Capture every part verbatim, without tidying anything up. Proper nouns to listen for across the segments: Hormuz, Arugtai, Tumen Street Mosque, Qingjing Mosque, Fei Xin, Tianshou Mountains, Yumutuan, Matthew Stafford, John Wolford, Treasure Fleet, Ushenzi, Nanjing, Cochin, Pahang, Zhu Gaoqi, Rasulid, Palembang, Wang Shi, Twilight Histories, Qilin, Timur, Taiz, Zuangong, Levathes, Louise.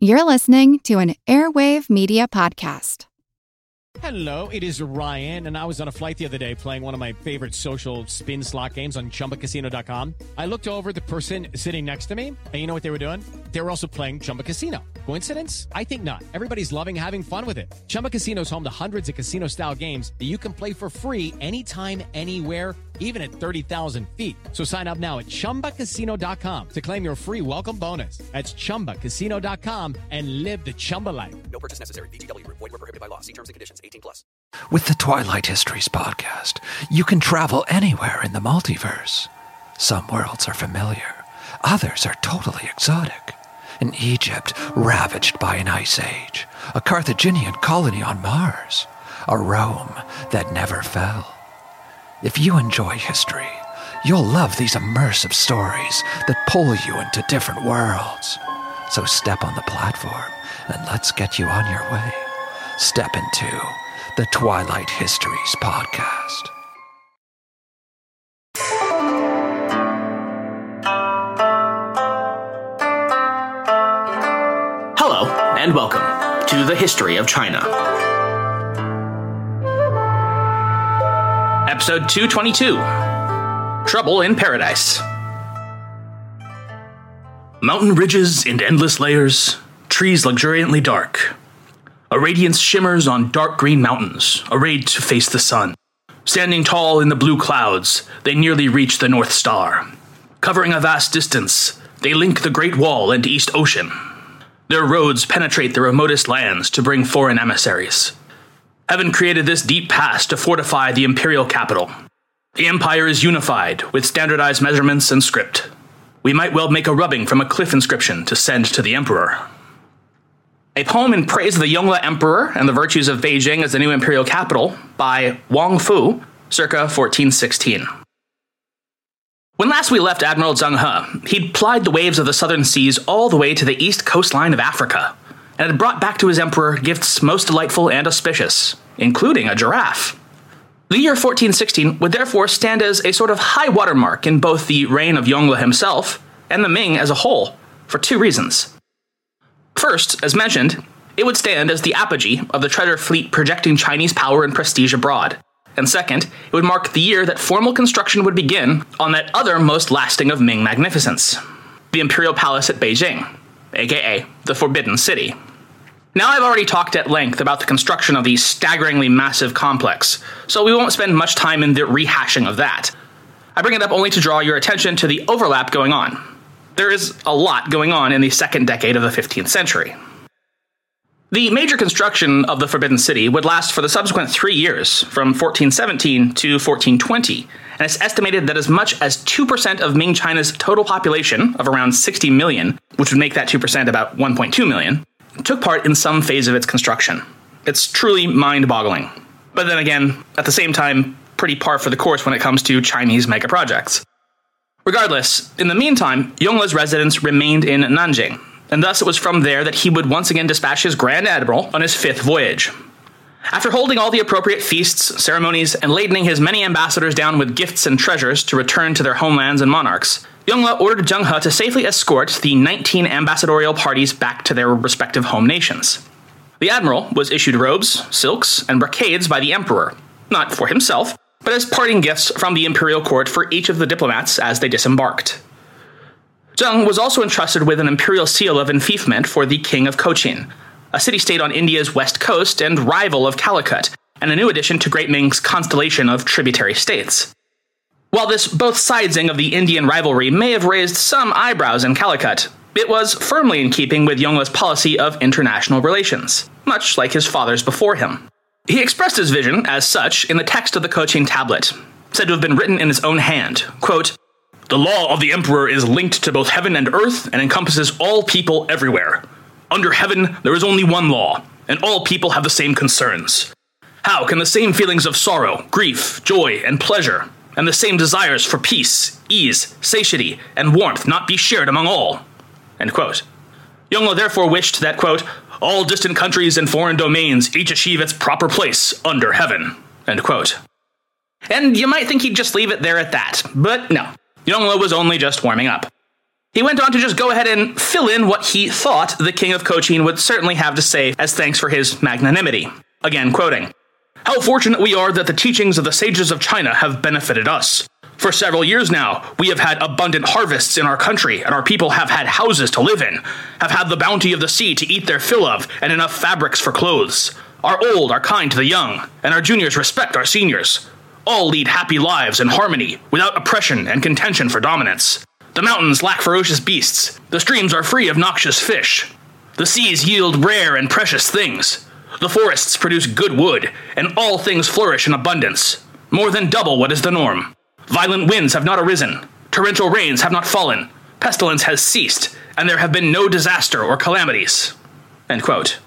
You're listening to an Airwave Media Podcast. Hello, it is Ryan, and I was on a flight the other day playing one of my favorite social spin slot games on chumba casino dot com. I looked over at the person sitting next to me, and you know what they were doing? They were also playing Chumba Casino. Coincidence? I think not. Everybody's loving having fun with it. Chumba Casino is home to hundreds of casino-style games that you can play for free anytime, anywhere, even at thirty thousand feet. So sign up now at chumba casino dot com to claim your free welcome bonus. That's chumba casino dot com and live the Chumba life. No purchase necessary. V G W. Void where prohibited by law. See terms and conditions. eighteen plus. With the Twilight Histories podcast, you can travel anywhere in the multiverse. Some worlds are familiar. Others are totally exotic. An Egypt ravaged by an ice age. A Carthaginian colony on Mars. A Rome that never fell. If you enjoy history, you'll love these immersive stories that pull you into different worlds. So step on the platform and let's get you on your way. Step into the Twilight Histories podcast. Hello and welcome to the History of China. Episode two twenty-two, Trouble in Paradise. Mountain ridges in endless layers, trees luxuriantly dark. A radiance shimmers on dark green mountains, arrayed to face the sun. Standing tall in the blue clouds, they nearly reach the North Star. Covering a vast distance, they link the Great Wall and East Ocean. Their roads penetrate the remotest lands to bring foreign emissaries. Heaven created this deep pass to fortify the imperial capital. The empire is unified, with standardized measurements and script. We might well make a rubbing from a cliff inscription to send to the emperor. A poem in praise of the Yongle Emperor and the virtues of Beijing as the new imperial capital by Wang Fu, circa fourteen sixteen. When last we left Admiral Zheng He, he'd plied the waves of the southern seas all the way to the east coastline of Africa, and had brought back to his emperor gifts most delightful and auspicious, including a giraffe. The year fourteen sixteen would therefore stand as a sort of high watermark in both the reign of Yongle himself and the Ming as a whole, for two reasons. First, as mentioned, it would stand as the apogee of the treasure fleet projecting Chinese power and prestige abroad. And second, it would mark the year that formal construction would begin on that other most lasting of Ming magnificence, the imperial palace at Beijing, aka the Forbidden City. Now, I've already talked at length about the construction of the staggeringly massive complex, so we won't spend much time in the rehashing of that. I bring it up only to draw your attention to the overlap going on. There is a lot going on in the second decade of the fifteenth century. The major construction of the Forbidden City would last for the subsequent three years, from fourteen seventeen to fourteen twenty, and it's estimated that as much as two percent of Ming China's total population of around sixty million, which would make that two percent about one point two million, took part in some phase of its construction. It's truly mind-boggling. But then again, at the same time, pretty par for the course when it comes to Chinese megaprojects. Regardless, in the meantime, Yongle's residence remained in Nanjing, and thus it was from there that he would once again dispatch his Grand Admiral on his fifth voyage. After holding all the appropriate feasts, ceremonies, and ladening his many ambassadors down with gifts and treasures to return to their homelands and monarchs, Yongle ordered Zheng He to safely escort the nineteen ambassadorial parties back to their respective home nations. The admiral was issued robes, silks, and brocades by the emperor, not for himself, but as parting gifts from the imperial court for each of the diplomats as they disembarked. Zheng was also entrusted with an imperial seal of enfeoffment for the king of Cochin, a city-state on India's west coast and rival of Calicut, and a new addition to Great Ming's constellation of tributary states. While this both-sidesing of the Indian rivalry may have raised some eyebrows in Calicut, it was firmly in keeping with Yongle's policy of international relations, much like his father's before him. He expressed his vision as such in the text of the Cochin tablet, said to have been written in his own hand, quote, "The law of the emperor is linked to both heaven and earth and encompasses all people everywhere. Under heaven, there is only one law, and all people have the same concerns. How can the same feelings of sorrow, grief, joy, and pleasure, and the same desires for peace, ease, satiety, and warmth not be shared among all?" End quote. Yongle therefore wished that, quote, "all distant countries and foreign domains each achieve its proper place under heaven." End quote. And you might think he'd just leave it there at that, but no. Yongle was only just warming up. He went on to just go ahead and fill in what he thought the king of Cochin would certainly have to say as thanks for his magnanimity. Again, quoting, "How fortunate we are that the teachings of the sages of China have benefited us. For several years now, we have had abundant harvests in our country, and our people have had houses to live in, have had the bounty of the sea to eat their fill of, and enough fabrics for clothes. Our old are kind to the young, and our juniors respect our seniors. All lead happy lives in harmony, without oppression and contention for dominance. The mountains lack ferocious beasts. The streams are free of noxious fish. The seas yield rare and precious things. The forests produce good wood, and all things flourish in abundance, more than double what is the norm. Violent winds have not arisen, torrential rains have not fallen, pestilence has ceased, and there have been no disaster or calamities." End quote.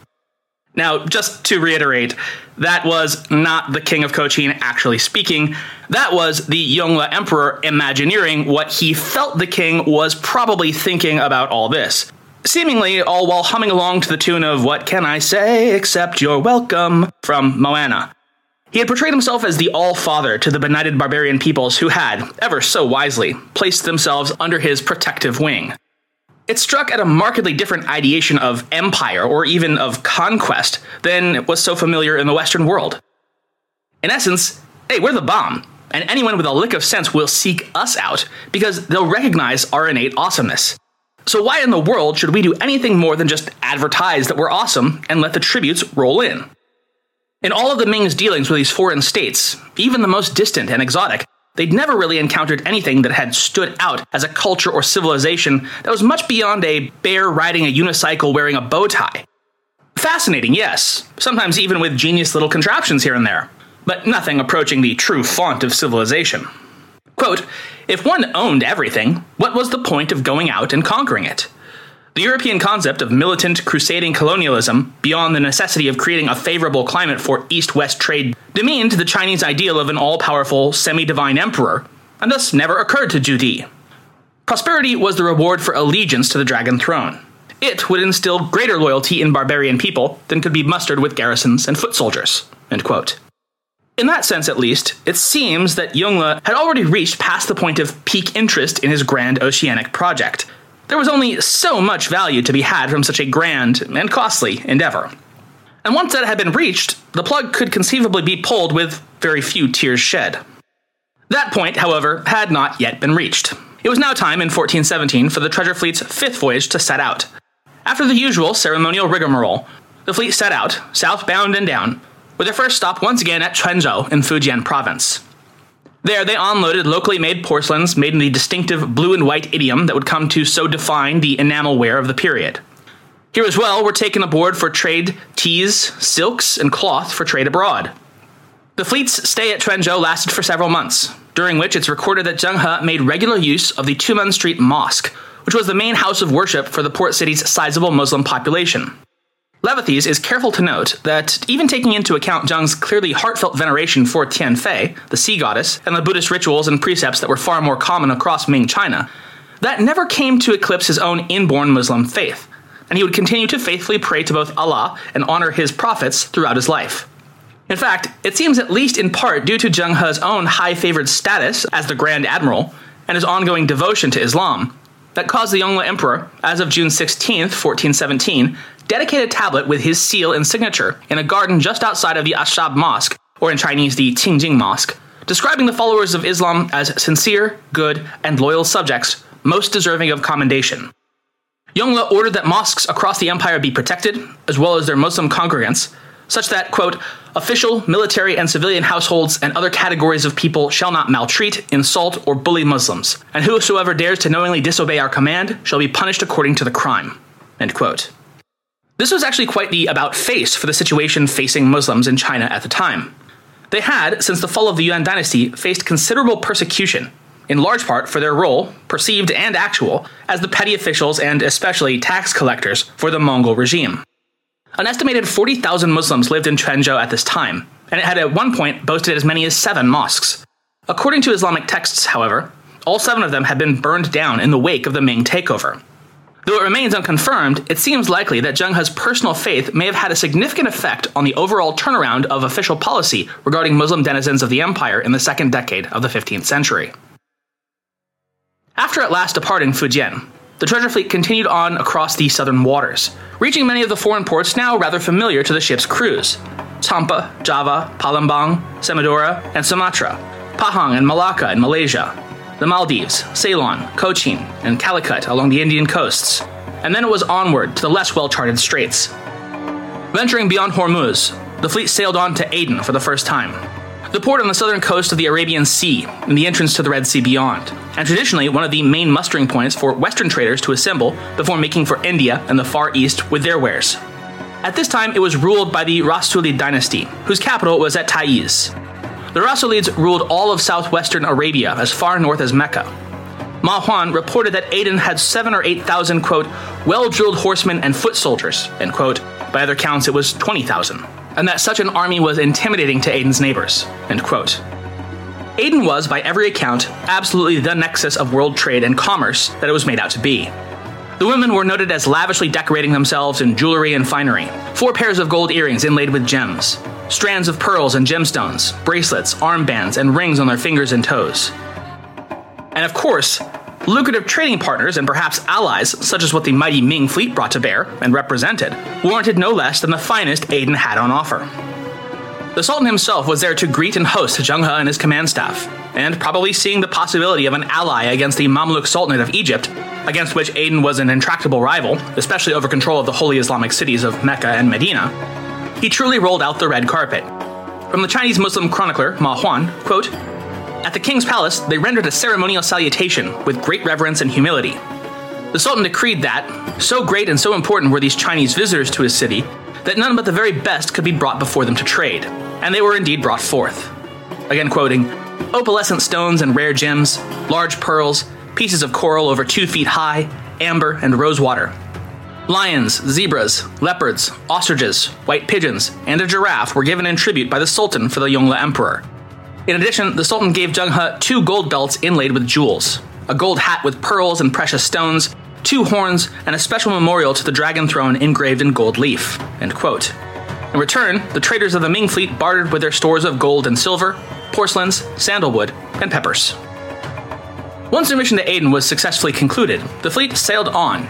Now, just to reiterate, that was not the king of Cochin actually speaking. That was the Yongle Emperor imagineering what he felt the king was probably thinking about all this. Seemingly, all while humming along to the tune of "What Can I Say Except You're Welcome" from Moana. He had portrayed himself as the all-father to the benighted barbarian peoples who had, ever so wisely, placed themselves under his protective wing. It struck at a markedly different ideation of empire, or even of conquest, than was so familiar in the Western world. In essence, hey, we're the bomb, and anyone with a lick of sense will seek us out, because they'll recognize our innate awesomeness. So why in the world should we do anything more than just advertise that we're awesome and let the tributes roll in? In all of the Ming's dealings with these foreign states, even the most distant and exotic, they'd never really encountered anything that had stood out as a culture or civilization that was much beyond a bear riding a unicycle wearing a bow tie. Fascinating, yes, sometimes even with genius little contraptions here and there, but nothing approaching the true font of civilization. Quote, "If one owned everything, what was the point of going out and conquering it? The European concept of militant, crusading colonialism, beyond the necessity of creating a favorable climate for East-West trade, demeaned the Chinese ideal of an all-powerful, semi-divine emperor, and thus never occurred to Zhu Di. Prosperity was the reward for allegiance to the Dragon Throne. It would instill greater loyalty in barbarian people than could be mustered with garrisons and foot soldiers." End quote. In that sense, at least, it seems that Yongle had already reached past the point of peak interest in his grand oceanic project. There was only so much value to be had from such a grand and costly endeavor. And once that had been reached, the plug could conceivably be pulled with very few tears shed. That point, however, had not yet been reached. It was now time in fourteen seventeen for the treasure fleet's fifth voyage to set out. After the usual ceremonial rigmarole, the fleet set out, southbound and down, with their first stop once again at Quanzhou in Fujian province. There, they unloaded locally made porcelains made in the distinctive blue and white idiom that would come to so define the enamelware of the period. Here as well were taken aboard for trade teas, silks, and cloth for trade abroad. The fleet's stay at Quanzhou lasted for several months, during which it's recorded that Zheng He made regular use of the Tumen Street Mosque, which was the main house of worship for the port city's sizable Muslim population. Levathes is careful to note that, even taking into account Zheng's clearly heartfelt veneration for Tianfei, the sea goddess, and the Buddhist rituals and precepts that were far more common across Ming China, that never came to eclipse his own inborn Muslim faith, and he would continue to faithfully pray to both Allah and honor his prophets throughout his life. In fact, it seems at least in part due to Zheng He's own high-favored status as the Grand Admiral, and his ongoing devotion to Islam, that caused the Yongle Emperor, as of June sixteenth, fourteen seventeen, dedicate a tablet with his seal and signature in a garden just outside of the Ashab Mosque, or in Chinese the Qingjing Mosque, describing the followers of Islam as sincere, good, and loyal subjects, most deserving of commendation. Yongle ordered that mosques across the empire be protected, as well as their Muslim congregants, such that, quote, "official, military, and civilian households and other categories of people shall not maltreat, insult, or bully Muslims, and whosoever dares to knowingly disobey our command shall be punished according to the crime." End quote. This was actually quite the about-face for the situation facing Muslims in China at the time. They had, since the fall of the Yuan dynasty, faced considerable persecution, in large part for their role, perceived and actual, as the petty officials and especially tax collectors for the Mongol regime. An estimated forty thousand Muslims lived in Quanzhou at this time, and it had at one point boasted as many as seven mosques. According to Islamic texts, however, all seven of them had been burned down in the wake of the Ming takeover. Though it remains unconfirmed, it seems likely that Zheng He's personal faith may have had a significant effect on the overall turnaround of official policy regarding Muslim denizens of the empire in the second decade of the fifteenth century. After at last departing Fujian, the treasure fleet continued on across the southern waters, reaching many of the foreign ports now rather familiar to the ship's crews: Tampa, Java, Palembang, Semadora, and Sumatra, Pahang and Malacca in Malaysia, the Maldives, Ceylon, Cochin, and Calicut along the Indian coasts, and then it was onward to the less well-charted straits. Venturing beyond Hormuz, the fleet sailed on to Aden for the first time, the port on the southern coast of the Arabian Sea and the entrance to the Red Sea beyond, and traditionally one of the main mustering points for Western traders to assemble before making for India and the Far East with their wares. At this time, it was ruled by the Rasulid dynasty, whose capital was at Taiz. The Rasulids ruled all of southwestern Arabia as far north as Mecca. Ma Huan reported that Aden had seven or eight thousand, quote, well-drilled horsemen and foot soldiers, end quote. By other counts, it was twenty thousand. And that such an army was intimidating to Aden's neighbors, end quote. Aden was, by every account, absolutely the nexus of world trade and commerce that it was made out to be. The women were noted as lavishly decorating themselves in jewelry and finery, four pairs of gold earrings inlaid with gems, strands of pearls and gemstones, bracelets, armbands, and rings on their fingers and toes. And of course, lucrative trading partners and perhaps allies, such as what the mighty Ming fleet brought to bear and represented, warranted no less than the finest Aden had on offer. The Sultan himself was there to greet and host Zheng He and his command staff, and probably seeing the possibility of an ally against the Mamluk Sultanate of Egypt, against which Aden was an intractable rival, especially over control of the holy Islamic cities of Mecca and Medina, he truly rolled out the red carpet. From the Chinese Muslim chronicler Ma Huan, quote, "At the king's palace, they rendered a ceremonial salutation with great reverence and humility. The Sultan decreed that, so great and so important were these Chinese visitors to his city, that none but the very best could be brought before them to trade, and they were indeed brought forth." Again quoting, "Opalescent stones and rare gems, large pearls, pieces of coral over two feet high, amber and rosewater. Lions, zebras, leopards, ostriches, white pigeons, and a giraffe were given in tribute by the Sultan for the Yongle Emperor. In addition, the Sultan gave Zheng He two gold belts inlaid with jewels, a gold hat with pearls and precious stones, two horns, and a special memorial to the dragon throne engraved in gold leaf," end quote. In return, the traders of the Ming fleet bartered with their stores of gold and silver, porcelains, sandalwood, and peppers. Once their mission to Aden was successfully concluded, the fleet sailed on,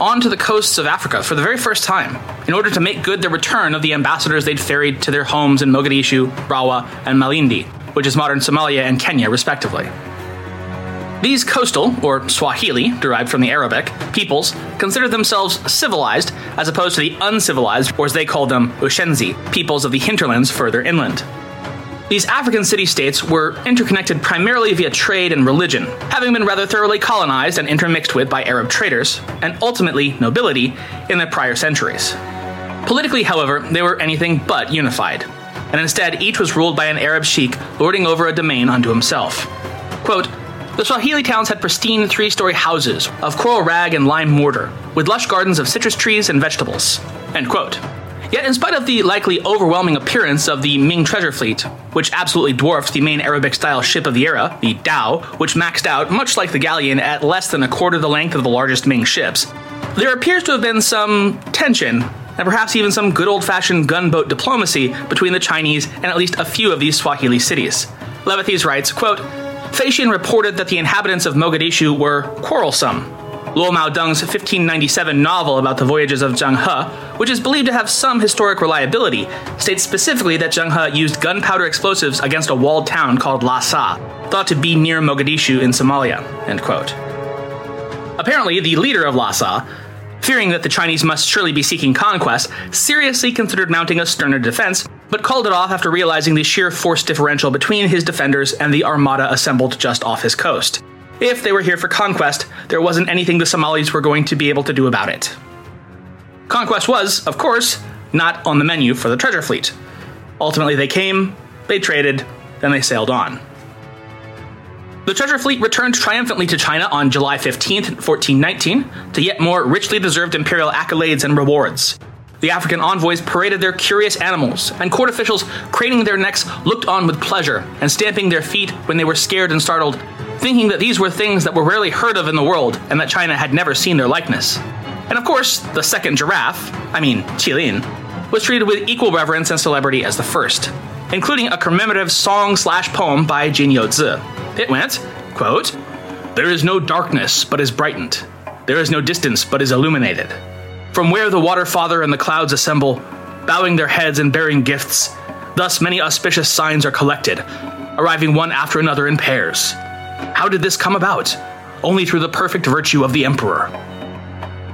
on to the coasts of Africa for the very first time, in order to make good the return of the ambassadors they'd ferried to their homes in Mogadishu, Rawa, and Malindi, which is modern Somalia and Kenya, respectively. These coastal, or Swahili, derived from the Arabic, peoples considered themselves civilized as opposed to the uncivilized, or as they called them, Ushenzi, peoples of the hinterlands further inland. These African city-states were interconnected primarily via trade and religion, having been rather thoroughly colonized and intermixed with by Arab traders, and ultimately nobility, in the prior centuries. Politically, however, they were anything but unified, and instead each was ruled by an Arab sheik lording over a domain unto himself. Quote, "The Swahili towns had pristine three-story houses of coral rag and lime mortar, with lush gardens of citrus trees and vegetables," end quote. Yet in spite of the likely overwhelming appearance of the Ming treasure fleet, which absolutely dwarfed the main Arabic-style ship of the era, the dhow, which maxed out, much like the galleon, at less than a quarter the length of the largest Ming ships, there appears to have been some tension and perhaps even some good old-fashioned gunboat diplomacy between the Chinese and at least a few of these Swahili cities. Levathes writes, quote, "Facian reported that the inhabitants of Mogadishu were quarrelsome. Luo Mao Deng's fifteen ninety-seven novel about the voyages of Zheng He, which is believed to have some historic reliability, states specifically that Zheng He used gunpowder explosives against a walled town called Lhasa, thought to be near Mogadishu in Somalia," end quote. Apparently, the leader of Lhasa, fearing that the Chinese must surely be seeking conquest, seriously considered mounting a sterner defense, but called it off after realizing the sheer force differential between his defenders and the armada assembled just off his coast. If they were here for conquest, there wasn't anything the Somalis were going to be able to do about it. Conquest was, of course, not on the menu for the treasure fleet. Ultimately, they came, they traded, then they sailed on. The treasure fleet returned triumphantly to China on July fifteenth, fourteen nineteen, to yet more richly deserved imperial accolades and rewards. The African envoys paraded their curious animals, and court officials, craning their necks, looked on with pleasure, and stamping their feet when they were scared and startled, thinking that these were things that were rarely heard of in the world, and that China had never seen their likeness. And of course, the second giraffe, I mean Qilin, was treated with equal reverence and celebrity as the first, including a commemorative song-slash-poem by Jin Youzi. It went, quote, "There is no darkness, but is brightened. There is no distance, but is illuminated. From where the Water Father and the clouds assemble, bowing their heads and bearing gifts, thus many auspicious signs are collected, arriving one after another in pairs. How did this come about? Only through the perfect virtue of the emperor."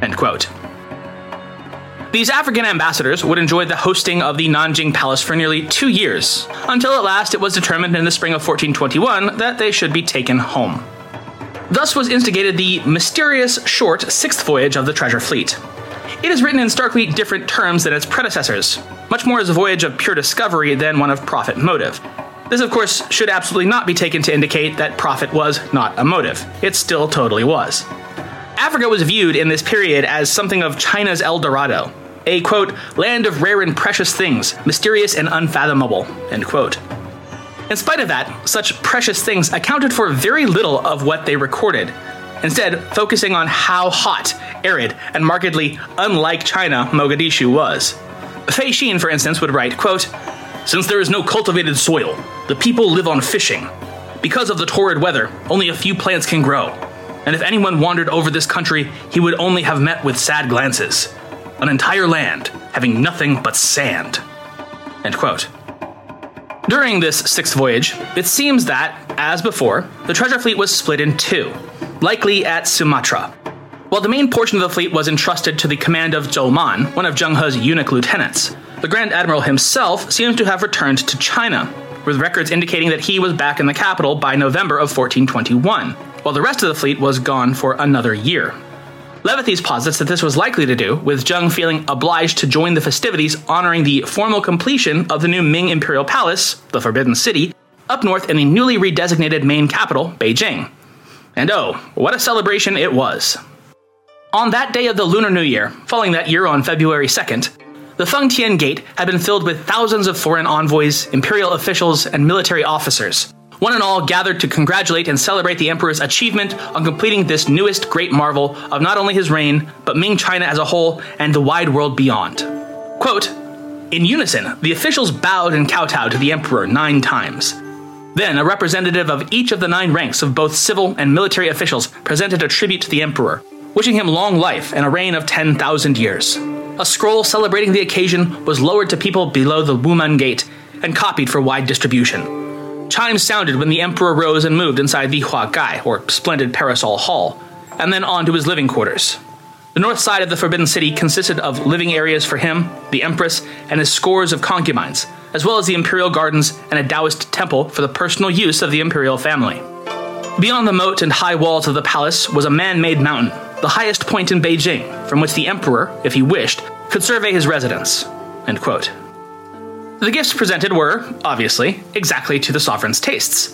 End quote. These African ambassadors would enjoy the hosting of the Nanjing Palace for nearly two years, until at last it was determined in the spring of fourteen twenty-one that they should be taken home. Thus was instigated the mysterious, short sixth voyage of the treasure fleet. It is written in starkly different terms than its predecessors, much more as a voyage of pure discovery than one of profit motive. This, of course, should absolutely not be taken to indicate that profit was not a motive. It still totally was. Africa was viewed in this period as something of China's El Dorado, a, quote, land of rare and precious things, mysterious and unfathomable, end quote. In spite of that, such precious things accounted for very little of what they recorded, instead focusing on how hot, arid, and markedly unlike China Mogadishu was. Fei Xin, for instance, would write, quote, "Since there is no cultivated soil, the people live on fishing. Because of the torrid weather, only a few plants can grow. And if anyone wandered over this country, he would only have met with sad glances. An entire land, having nothing but sand." End quote. During this sixth voyage, it seems that, as before, the treasure fleet was split in two, likely at Sumatra. While the main portion of the fleet was entrusted to the command of Zhou Man, one of Zheng He's eunuch lieutenants, the Grand Admiral himself seems to have returned to China, with records indicating that he was back in the capital by November of fourteen twenty-one, while the rest of the fleet was gone for another year. Levathes posits that this was likely to do with Zheng feeling obliged to join the festivities honoring the formal completion of the new Ming Imperial Palace, the Forbidden City, up north in the newly redesignated main capital, Beijing. And oh, what a celebration it was. On that day of the Lunar New Year, falling that year on February second, the Fengtian Gate had been filled with thousands of foreign envoys, imperial officials, and military officers, one and all gathered to congratulate and celebrate the emperor's achievement on completing this newest great marvel of not only his reign, but Ming China as a whole and the wide world beyond. Quote, "In unison, the officials bowed and kowtowed to the emperor nine times. Then a representative of each of the nine ranks of both civil and military officials presented a tribute to the emperor, wishing him long life and a reign of ten thousand years. A scroll celebrating the occasion was lowered to people below the Wuman Gate and copied for wide distribution. Chimes sounded when the emperor rose and moved inside the Huagai, or splendid parasol hall, and then on to his living quarters. The north side of the Forbidden City consisted of living areas for him, the empress, and his scores of concubines, as well as the imperial gardens and a Taoist temple for the personal use of the imperial family. Beyond the moat and high walls of the palace was a man-made mountain, the highest point in Beijing, from which the emperor, if he wished, could survey his residence." End quote. The gifts presented were, obviously, exactly to the sovereign's tastes.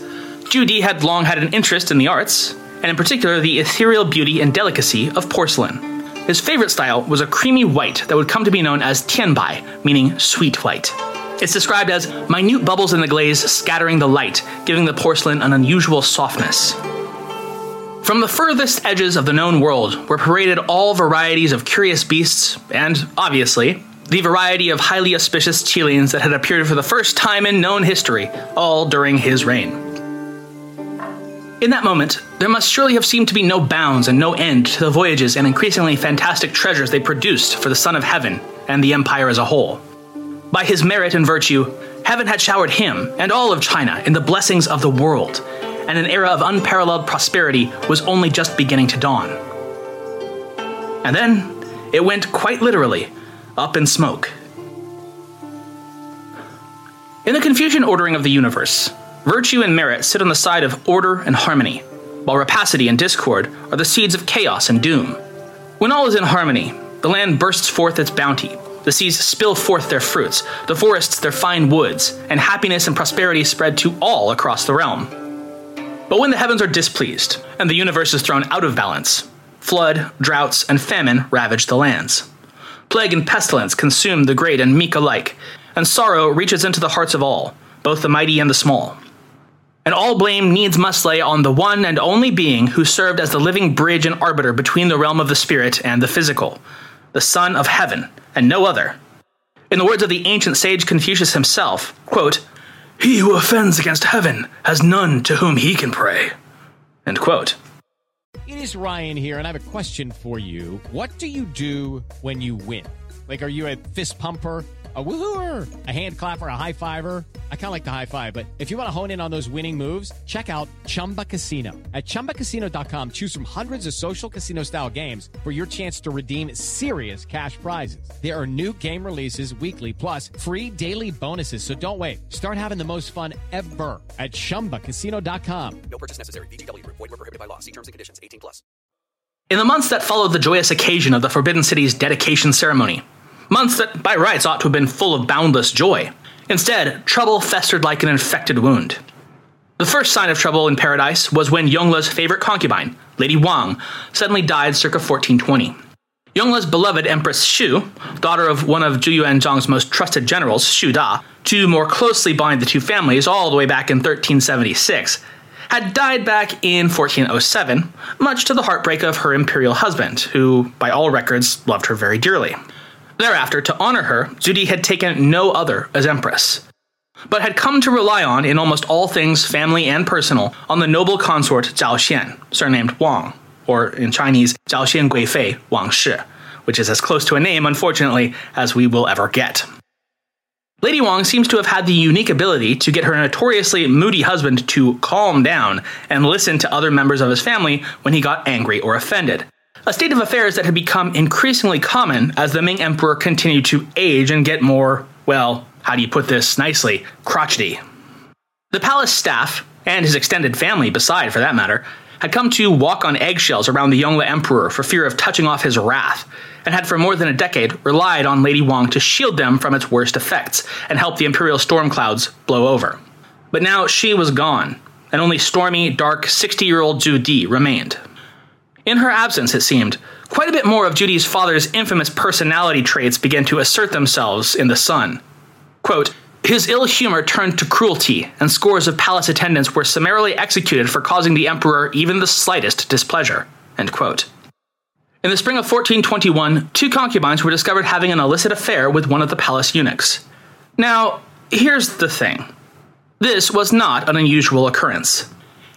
Zhu Di had long had an interest in the arts, and in particular the ethereal beauty and delicacy of porcelain. His favorite style was a creamy white that would come to be known as tianbai, meaning sweet white. It's described as minute bubbles in the glaze scattering the light, giving the porcelain an unusual softness. From the furthest edges of the known world were paraded all varieties of curious beasts, and, obviously, the variety of highly auspicious Qilins that had appeared for the first time in known history, all during his reign. In that moment, there must surely have seemed to be no bounds and no end to the voyages and increasingly fantastic treasures they produced for the Son of Heaven and the Empire as a whole. By his merit and virtue, Heaven had showered him and all of China in the blessings of the world, and an era of unparalleled prosperity was only just beginning to dawn. And then, it went quite literally up in smoke. In the Confucian ordering of the universe, virtue and merit sit on the side of order and harmony, while rapacity and discord are the seeds of chaos and doom. When all is in harmony, the land bursts forth its bounty, the seas spill forth their fruits, the forests their fine woods, and happiness and prosperity spread to all across the realm. But when the heavens are displeased, and the universe is thrown out of balance, flood, droughts, and famine ravage the lands. Plague and pestilence consume the great and meek alike, and sorrow reaches into the hearts of all, both the mighty and the small. And all blame needs must lay on the one and only being who served as the living bridge and arbiter between the realm of the spirit and the physical, the Son of Heaven, and no other. In the words of the ancient sage Confucius himself, quote, "He who offends against heaven has none to whom he can pray." End quote. It is Ryan here, and I have a question for you. What do you do when you win? Like, are you a fist pumper? A woo-hooer, a hand clapper, a high-fiver. I kind of like the high-five, but if you want to hone in on those winning moves, check out Chumba Casino. At Chumba Casino dot com, choose from hundreds of social casino-style games for your chance to redeem serious cash prizes. There are new game releases weekly, plus free daily bonuses, so don't wait. Start having the most fun ever at Chumba Casino dot com. No purchase necessary. V G W. Void where prohibited by law. See terms and conditions. eighteen plus. In the months that followed the joyous occasion of the Forbidden City's dedication ceremony, months that, by rights, ought to have been full of boundless joy. Instead, trouble festered like an infected wound. The first sign of trouble in paradise was when Yongle's favorite concubine, Lady Wang, suddenly died circa fourteen twenty. Yongle's beloved Empress Shu, daughter of one of Zhu Yuanzhang's most trusted generals, Shu Da, to more closely bind the two families all the way back in thirteen seventy-six, had died back in fourteen oh seven, much to the heartbreak of her imperial husband, who, by all records, loved her very dearly. Thereafter, to honor her, Zhu Di had taken no other as empress, but had come to rely on, in almost all things family and personal, on the noble consort Zhao Xian, surnamed Wang, or in Chinese, Zhao Xian Guifei Wang Shi, which is as close to a name, unfortunately, as we will ever get. Lady Wang seems to have had the unique ability to get her notoriously moody husband to calm down and listen to other members of his family when he got angry or offended. A state of affairs that had become increasingly common as the Ming Emperor continued to age and get more, well, how do you put this nicely, crotchety. The palace staff, and his extended family beside for that matter, had come to walk on eggshells around the Yongle Emperor for fear of touching off his wrath, and had for more than a decade relied on Lady Wang to shield them from its worst effects and help the imperial storm clouds blow over. But now she was gone, and only stormy, dark, sixty-year-old Zhu Di remained. In her absence, it seemed, quite a bit more of Zhu Di's father's infamous personality traits began to assert themselves in the son. Quote, his ill humor turned to cruelty, and scores of palace attendants were summarily executed for causing the emperor even the slightest displeasure, end quote. In the spring of fourteen twenty-one, two concubines were discovered having an illicit affair with one of the palace eunuchs. Now, here's the thing. This was not an unusual occurrence.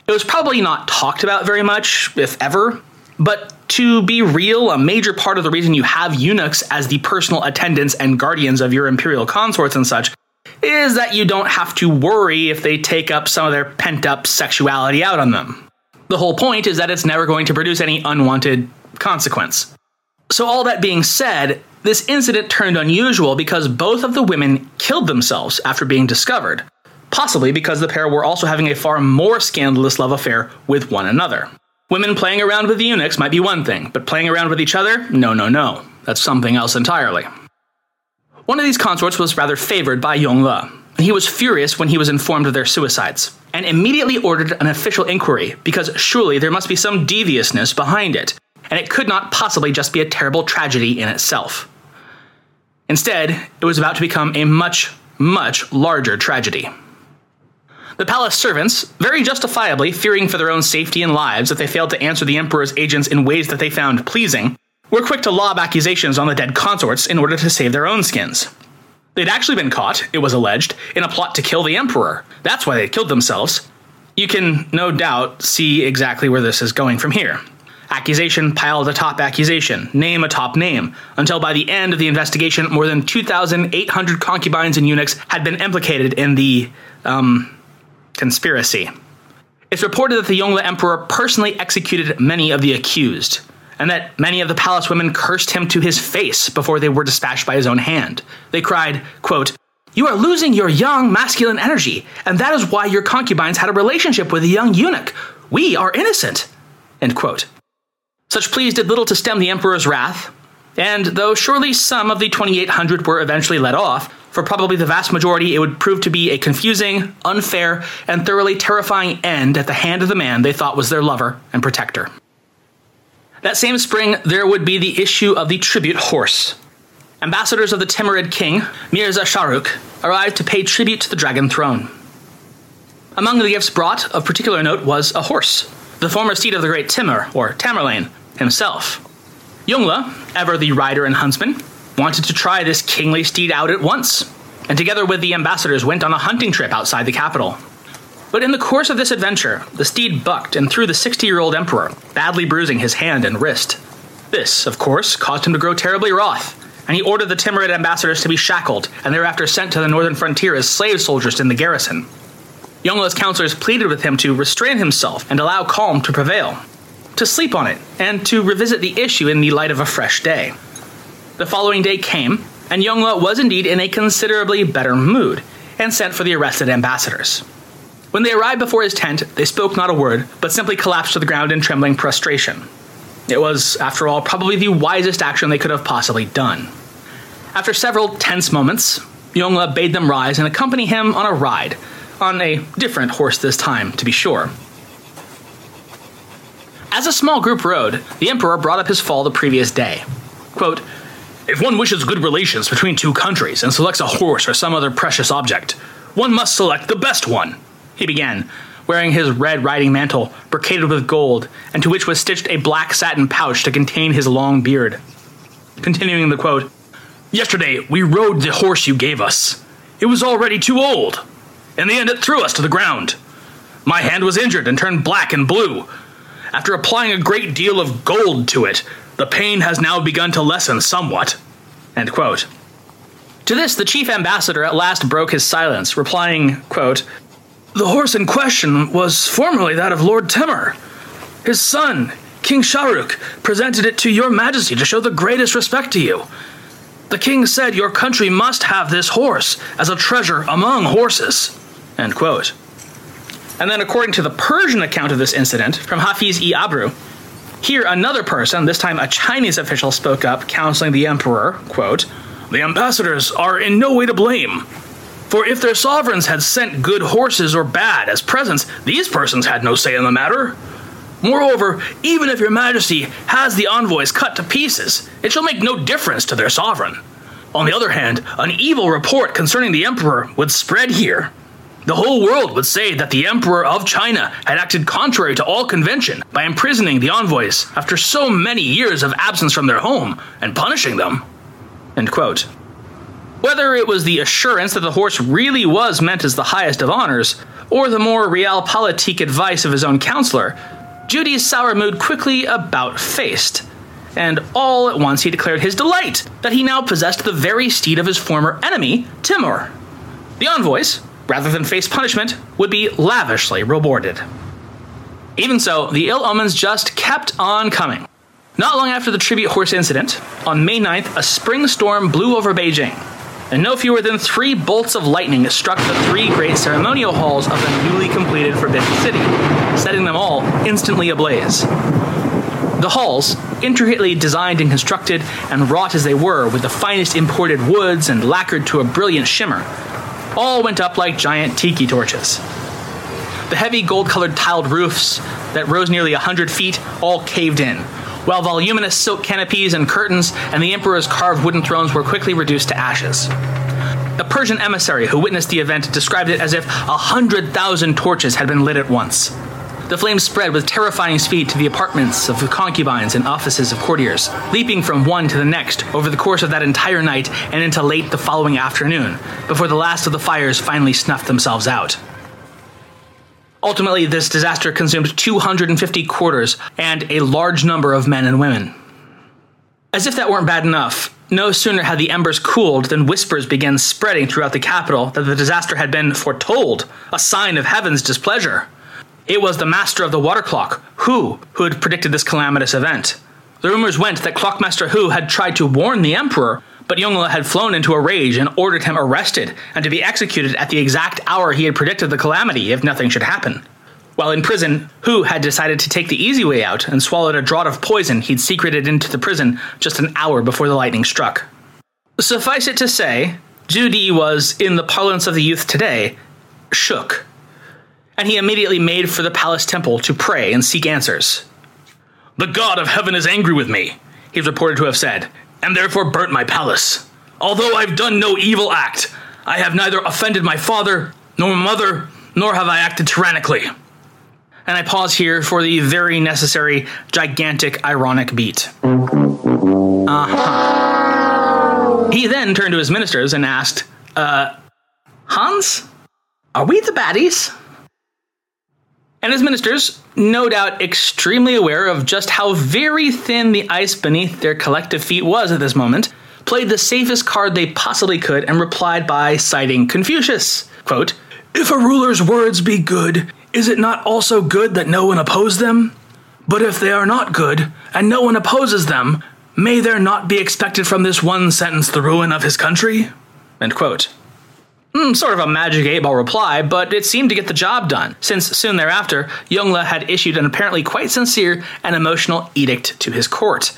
It was probably not talked about very much, if ever. But to be real, a major part of the reason you have eunuchs as the personal attendants and guardians of your imperial consorts and such is that you don't have to worry if they take up some of their pent-up sexuality out on them. The whole point is that it's never going to produce any unwanted consequence. So all that being said, this incident turned unusual because both of the women killed themselves after being discovered, possibly because the pair were also having a far more scandalous love affair with one another. Women playing around with the eunuchs might be one thing, but playing around with each other? No, no, no. That's something else entirely. One of these consorts was rather favored by Yongle, and he was furious when he was informed of their suicides, and immediately ordered an official inquiry, because surely there must be some deviousness behind it, and it could not possibly just be a terrible tragedy in itself. Instead, it was about to become a much, much larger tragedy. The palace servants, very justifiably fearing for their own safety and lives if they failed to answer the emperor's agents in ways that they found pleasing, were quick to lob accusations on the dead consorts in order to save their own skins. They'd actually been caught, it was alleged, in a plot to kill the emperor. That's why they killed themselves. You can, no doubt, see exactly where this is going from here. Accusation piled atop accusation, name atop name, until by the end of the investigation, more than two thousand eight hundred concubines and eunuchs had been implicated in the, um... conspiracy. It's reported that the Yongle Emperor personally executed many of the accused, and that many of the palace women cursed him to his face before they were dispatched by his own hand. They cried, quote, you are losing your young masculine energy, and that is why your concubines had a relationship with a young eunuch. We are innocent, end quote. Such pleas did little to stem the emperor's wrath, and though surely some of the twenty-eight hundred were eventually let off, for probably the vast majority, it would prove to be a confusing, unfair, and thoroughly terrifying end at the hand of the man they thought was their lover and protector. That same spring, there would be the issue of the tribute horse. Ambassadors of the Timurid king, Mirza Shahrukh, arrived to pay tribute to the Dragon Throne. Among the gifts brought, of particular note, was a horse, the former seat of the great Timur, or Tamerlane, himself. Yongle, ever the rider and huntsman, wanted to try this kingly steed out at once, and together with the ambassadors went on a hunting trip outside the capital. But in the course of this adventure, the steed bucked and threw the sixty-year-old emperor, badly bruising his hand and wrist. This, of course, caused him to grow terribly wroth, and he ordered the Timurid ambassadors to be shackled and thereafter sent to the northern frontier as slave soldiers in the garrison. Yongle's counselors pleaded with him to restrain himself and allow calm to prevail, to sleep on it, and to revisit the issue in the light of a fresh day. The following day came, and Yongle was indeed in a considerably better mood, and sent for the arrested ambassadors. When they arrived before his tent, they spoke not a word, but simply collapsed to the ground in trembling prostration. It was, after all, probably the wisest action they could have possibly done. After several tense moments, Yongle bade them rise and accompany him on a ride, on a different horse this time, to be sure. As a small group rode, the emperor brought up his fall the previous day. Quote, "If one wishes good relations between two countries and selects a horse or some other precious object, one must select the best one," he began, wearing his red riding mantle, brocaded with gold, and to which was stitched a black satin pouch to contain his long beard. Continuing the quote, "Yesterday we rode the horse you gave us. It was already too old. In the end it threw us to the ground. My hand was injured and turned black and blue. After applying a great deal of gold to it, the pain has now begun to lessen somewhat." End quote. To this, the chief ambassador at last broke his silence, replying, quote, "The horse in question was formerly that of Lord Timur. His son, King Sharuk, presented it to your majesty to show the greatest respect to you. The king said your country must have this horse as a treasure among horses." End quote. And then according to the Persian account of this incident, from Hafiz-e Abru, here another person, this time a Chinese official, spoke up, counseling the emperor, quote, "The ambassadors are in no way to blame. For if their sovereigns had sent good horses or bad as presents, these persons had no say in the matter. Moreover, even if your majesty has the envoys cut to pieces, it shall make no difference to their sovereign. On the other hand, an evil report concerning the emperor would spread here. The whole world would say that the emperor of China had acted contrary to all convention by imprisoning the envoys after so many years of absence from their home and punishing them." End quote. Whether it was the assurance that the horse really was meant as the highest of honors, or the more realpolitik advice of his own counselor, Zhu Di's sour mood quickly about-faced, and all at once he declared his delight that he now possessed the very steed of his former enemy, Timur. The envoys, rather than face punishment, would be lavishly rewarded. Even so, the ill omens just kept on coming. Not long after the tribute horse incident, on May ninth, a spring storm blew over Beijing, and no fewer than three bolts of lightning struck the three great ceremonial halls of the newly completed Forbidden City, setting them all instantly ablaze. The halls, intricately designed and constructed and wrought as they were with the finest imported woods and lacquered to a brilliant shimmer, all went up like giant tiki torches. The heavy gold-colored tiled roofs that rose nearly a hundred feet all caved in, while voluminous silk canopies and curtains and the emperor's carved wooden thrones were quickly reduced to ashes. A Persian emissary who witnessed the event described it as if a hundred thousand torches had been lit at once. The flames spread with terrifying speed to the apartments of the concubines and offices of courtiers, leaping from one to the next over the course of that entire night and into late the following afternoon, before the last of the fires finally snuffed themselves out. Ultimately, this disaster consumed two hundred fifty quarters and a large number of men and women. As if that weren't bad enough, no sooner had the embers cooled than whispers began spreading throughout the capital that the disaster had been foretold, a sign of heaven's displeasure. It was the master of the water clock, Hu, who had predicted this calamitous event. The rumors went that clockmaster Hu had tried to warn the emperor, but Yongle had flown into a rage and ordered him arrested and to be executed at the exact hour he had predicted the calamity if nothing should happen. While in prison, Hu had decided to take the easy way out and swallowed a draught of poison he'd secreted into the prison just an hour before the lightning struck. Suffice it to say, Zhu Di was, in the parlance of the youth today, shook, and he immediately made for the palace temple to pray and seek answers. "The god of heaven is angry with me," he's reported to have said, "and therefore burnt my palace. Although I've done no evil act, I have neither offended my father, nor mother, nor have I acted tyrannically." And I pause here for the very necessary, gigantic, ironic beat. Uh-huh. He then turned to his ministers and asked, uh, "Hans, are we the baddies?" and his ministers, no doubt extremely aware of just how very thin the ice beneath their collective feet was at this moment, played the safest card they possibly could and replied by citing Confucius, quote, "If a ruler's words be good, is it not also good that no one oppose them? But if they are not good, and no one opposes them, may there not be expected from this one sentence the ruin of his country?" End quote. Mm, sort of a magic eight ball reply, but it seemed to get the job done, since soon thereafter, Yongle had issued an apparently quite sincere and emotional edict to his court.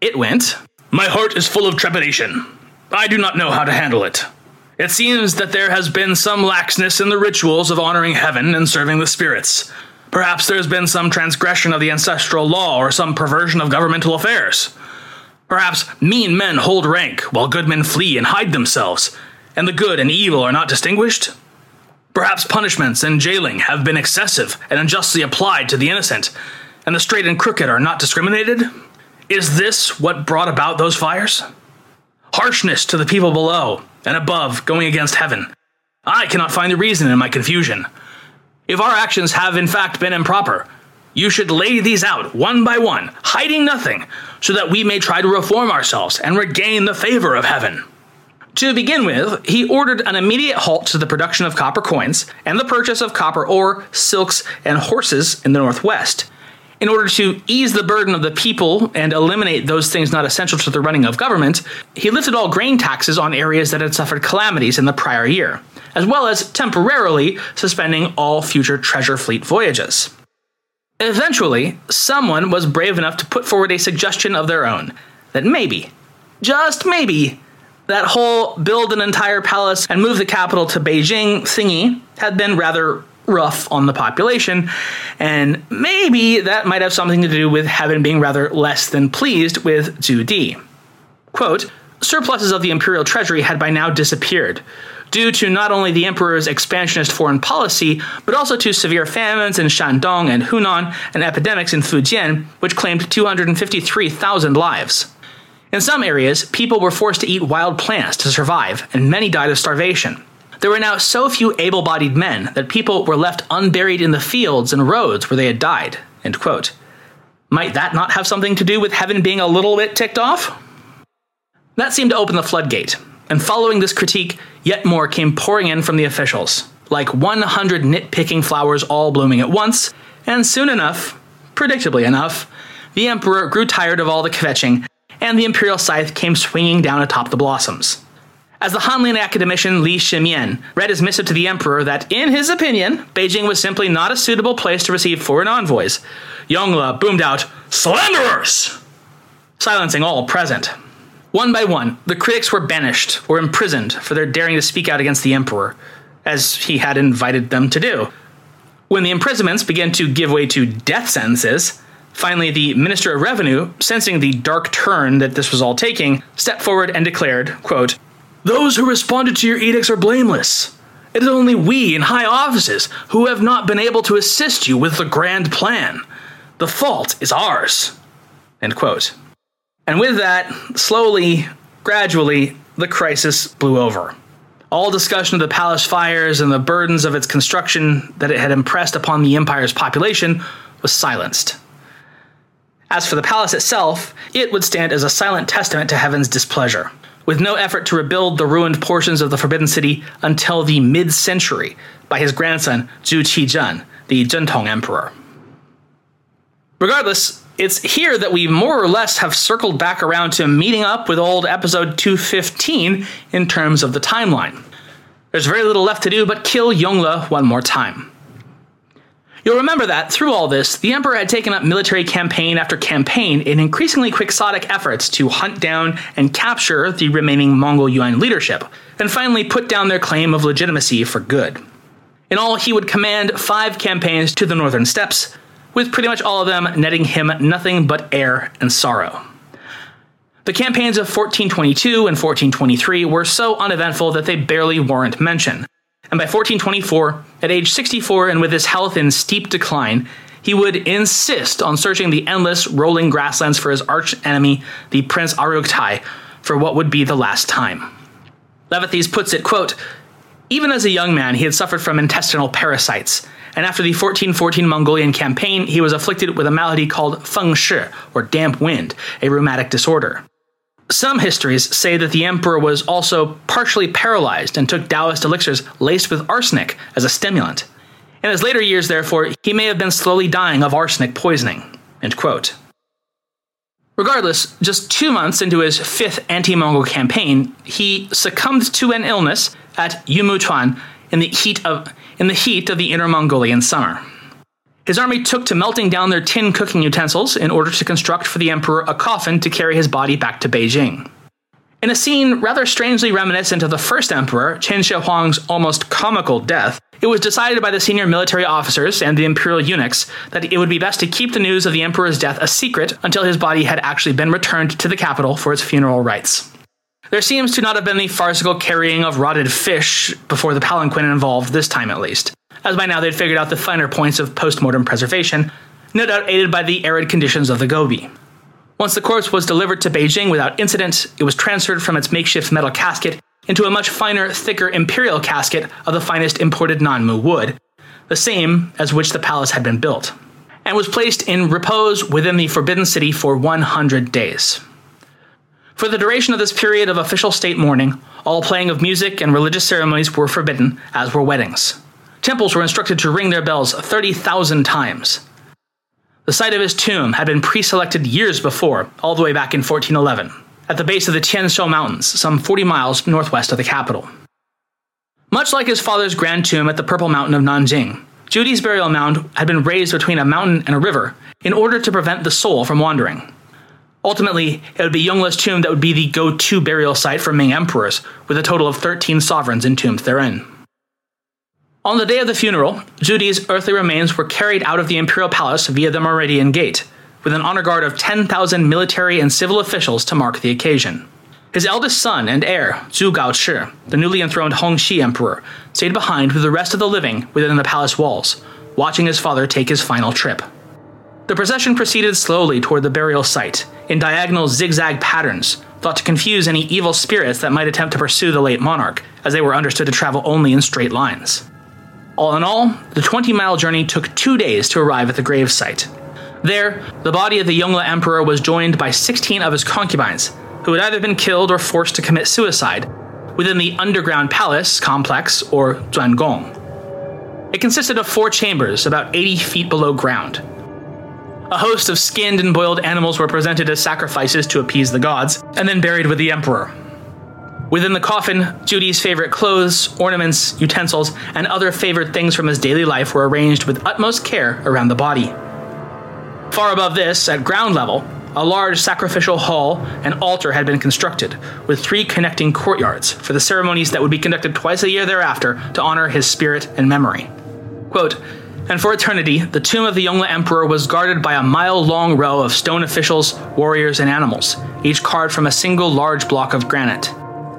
It went, "My heart is full of trepidation. I do not know how to handle it. It seems that there has been some laxness in the rituals of honoring heaven and serving the spirits. Perhaps there has been some transgression of the ancestral law or some perversion of governmental affairs. Perhaps mean men hold rank while good men flee and hide themselves, and the good and evil are not distinguished. Perhaps punishments and jailing have been excessive and unjustly applied to the innocent, and the straight and crooked are not discriminated. Is this what brought about those fires? Harshness to the people below and above going against heaven. I cannot find the reason in my confusion. If our actions have in fact been improper, you should lay these out one by one, hiding nothing, so that we may try to reform ourselves and regain the favor of heaven." To begin with, he ordered an immediate halt to the production of copper coins and the purchase of copper ore, silks, and horses in the northwest. In order to ease the burden of the people and eliminate those things not essential to the running of government, he lifted all grain taxes on areas that had suffered calamities in the prior year, as well as temporarily suspending all future treasure fleet voyages. Eventually, someone was brave enough to put forward a suggestion of their own that maybe, just maybe, that whole build an entire palace and move the capital to Beijing thingy had been rather rough on the population, and maybe that might have something to do with heaven being rather less than pleased with Zhu Di. Quote, "Surpluses of the imperial treasury had by now disappeared, due to not only the emperor's expansionist foreign policy, but also to severe famines in Shandong and Hunan and epidemics in Fujian, which claimed two hundred fifty-three thousand lives. In some areas, people were forced to eat wild plants to survive, and many died of starvation. There were now so few able-bodied men that people were left unburied in the fields and roads where they had died." End quote. Might that not have something to do with heaven being a little bit ticked off? That seemed to open the floodgate, and following this critique, yet more came pouring in from the officials, like one hundred nitpicking flowers all blooming at once, and soon enough, predictably enough, the emperor grew tired of all the kvetching, and the imperial scythe came swinging down atop the blossoms. As the Hanlin academician Li Shimian read his missive to the emperor that, in his opinion, Beijing was simply not a suitable place to receive foreign envoys, Yongle boomed out, "Slanderers!" silencing all present. One by one, the critics were banished or imprisoned for their daring to speak out against the emperor, as he had invited them to do. When the imprisonments began to give way to death sentences, finally, the Minister of Revenue, sensing the dark turn that this was all taking, stepped forward and declared, quote, "Those who responded to your edicts are blameless. It is only we in high offices who have not been able to assist you with the grand plan. The fault is ours." End quote. And with that, slowly, gradually, the crisis blew over. All discussion of the palace fires and the burdens of its construction that it had impressed upon the empire's population was silenced. As for the palace itself, it would stand as a silent testament to heaven's displeasure, with no effort to rebuild the ruined portions of the Forbidden City until the mid-century by his grandson, Zhu Qizhen, the Zhentong Emperor. Regardless, it's here that we more or less have circled back around to meeting up with old episode two fifteen in terms of the timeline. There's very little left to do but kill Yongle one more time. You'll remember that, through all this, the Emperor had taken up military campaign after campaign in increasingly quixotic efforts to hunt down and capture the remaining Mongol Yuan leadership, and finally put down their claim of legitimacy for good. In all, he would command five campaigns to the northern steppes, with pretty much all of them netting him nothing but air and sorrow. The campaigns of fourteen twenty-two and fourteen twenty-three were so uneventful that they barely warrant mention. And by fourteen twenty-four, at age sixty-four and with his health in steep decline, he would insist on searching the endless rolling grasslands for his arch-enemy, the Prince Arugtai, for what would be the last time. Levathes puts it, quote, "Even as a young man, he had suffered from intestinal parasites, and after the fourteen fourteen Mongolian campaign, he was afflicted with a malady called feng shi, or damp wind, a rheumatic disorder. Some histories say that the emperor was also partially paralyzed and took Taoist elixirs laced with arsenic as a stimulant. In his later years, therefore, he may have been slowly dying of arsenic poisoning." End quote. Regardless, just two months into his fifth anti-Mongol campaign, he succumbed to an illness at Yumutuan in the heat of in the heat of the Inner Mongolian summer. His army took to melting down their tin cooking utensils in order to construct for the emperor a coffin to carry his body back to Beijing. In a scene rather strangely reminiscent of the first emperor, Chen Shi Huang's almost comical death, it was decided by the senior military officers and the imperial eunuchs that it would be best to keep the news of the emperor's death a secret until his body had actually been returned to the capital for its funeral rites. There seems to not have been any farcical carrying of rotted fish before the palanquin involved, this time at least, as by now they'd figured out the finer points of post-mortem preservation, no doubt aided by the arid conditions of the Gobi. Once the corpse was delivered to Beijing without incident, it was transferred from its makeshift metal casket into a much finer, thicker imperial casket of the finest imported Nanmu wood, the same as which the palace had been built, and was placed in repose within the Forbidden City for one hundred days. For the duration of this period of official state mourning, all playing of music and religious ceremonies were forbidden, as were weddings. Temples were instructed to ring their bells thirty thousand times. The site of his tomb had been pre-selected years before, all the way back in fourteen eleven, at the base of the Tianshou Mountains, some forty miles northwest of the capital. Much like his father's grand tomb at the Purple Mountain of Nanjing, Zhu Di's burial mound had been raised between a mountain and a river in order to prevent the soul from wandering. Ultimately, it would be Yongle's tomb that would be the go-to burial site for Ming emperors, with a total of thirteen sovereigns entombed therein. On the day of the funeral, Zhu Di's earthly remains were carried out of the imperial palace via the Meridian Gate, with an honor guard of ten thousand military and civil officials to mark the occasion. His eldest son and heir, Zhu Gaoqi, the newly enthroned Hongxi emperor, stayed behind with the rest of the living within the palace walls, watching his father take his final trip. The procession proceeded slowly toward the burial site, in diagonal zigzag patterns, thought to confuse any evil spirits that might attempt to pursue the late monarch, as they were understood to travel only in straight lines. All in all, the twenty-mile journey took two days to arrive at the gravesite. There, the body of the Yongle Emperor was joined by sixteen of his concubines, who had either been killed or forced to commit suicide, within the underground palace complex, or Zuangong. It consisted of four chambers, about eighty feet below ground. A host of skinned and boiled animals were presented as sacrifices to appease the gods, and then buried with the emperor. Within the coffin, Zhu Di's favorite clothes, ornaments, utensils, and other favored things from his daily life were arranged with utmost care around the body. Far above this, at ground level, a large sacrificial hall and altar had been constructed, with three connecting courtyards for the ceremonies that would be conducted twice a year thereafter to honor his spirit and memory. Quote, "And for eternity, the tomb of the Yongle Emperor was guarded by a mile-long row of stone officials, warriors, and animals, each carved from a single large block of granite.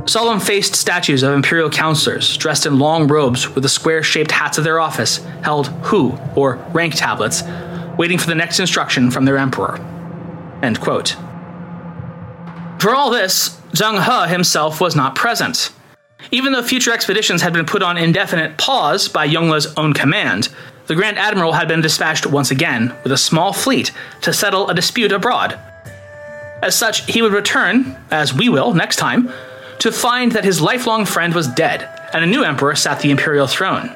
Solemn-faced statues of imperial counselors, dressed in long robes with the square-shaped hats of their office, held Hu, or rank tablets, waiting for the next instruction from their emperor." End quote. For all this, Zheng He himself was not present. Even though future expeditions had been put on indefinite pause by Yongle's own command, the Grand Admiral had been dispatched once again with a small fleet to settle a dispute abroad. As such, he would return, as we will next time, to find that his lifelong friend was dead, and a new emperor sat the imperial throne.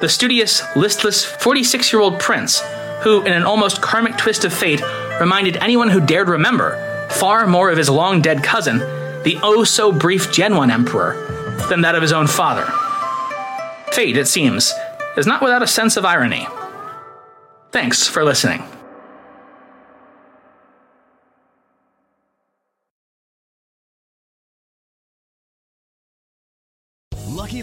The studious, listless, forty-six-year-old prince, who, in an almost karmic twist of fate, reminded anyone who dared remember far more of his long-dead cousin, the oh-so-brief Gen one emperor, than that of his own father. Fate, it seems, is not without a sense of irony. Thanks for listening. Lucky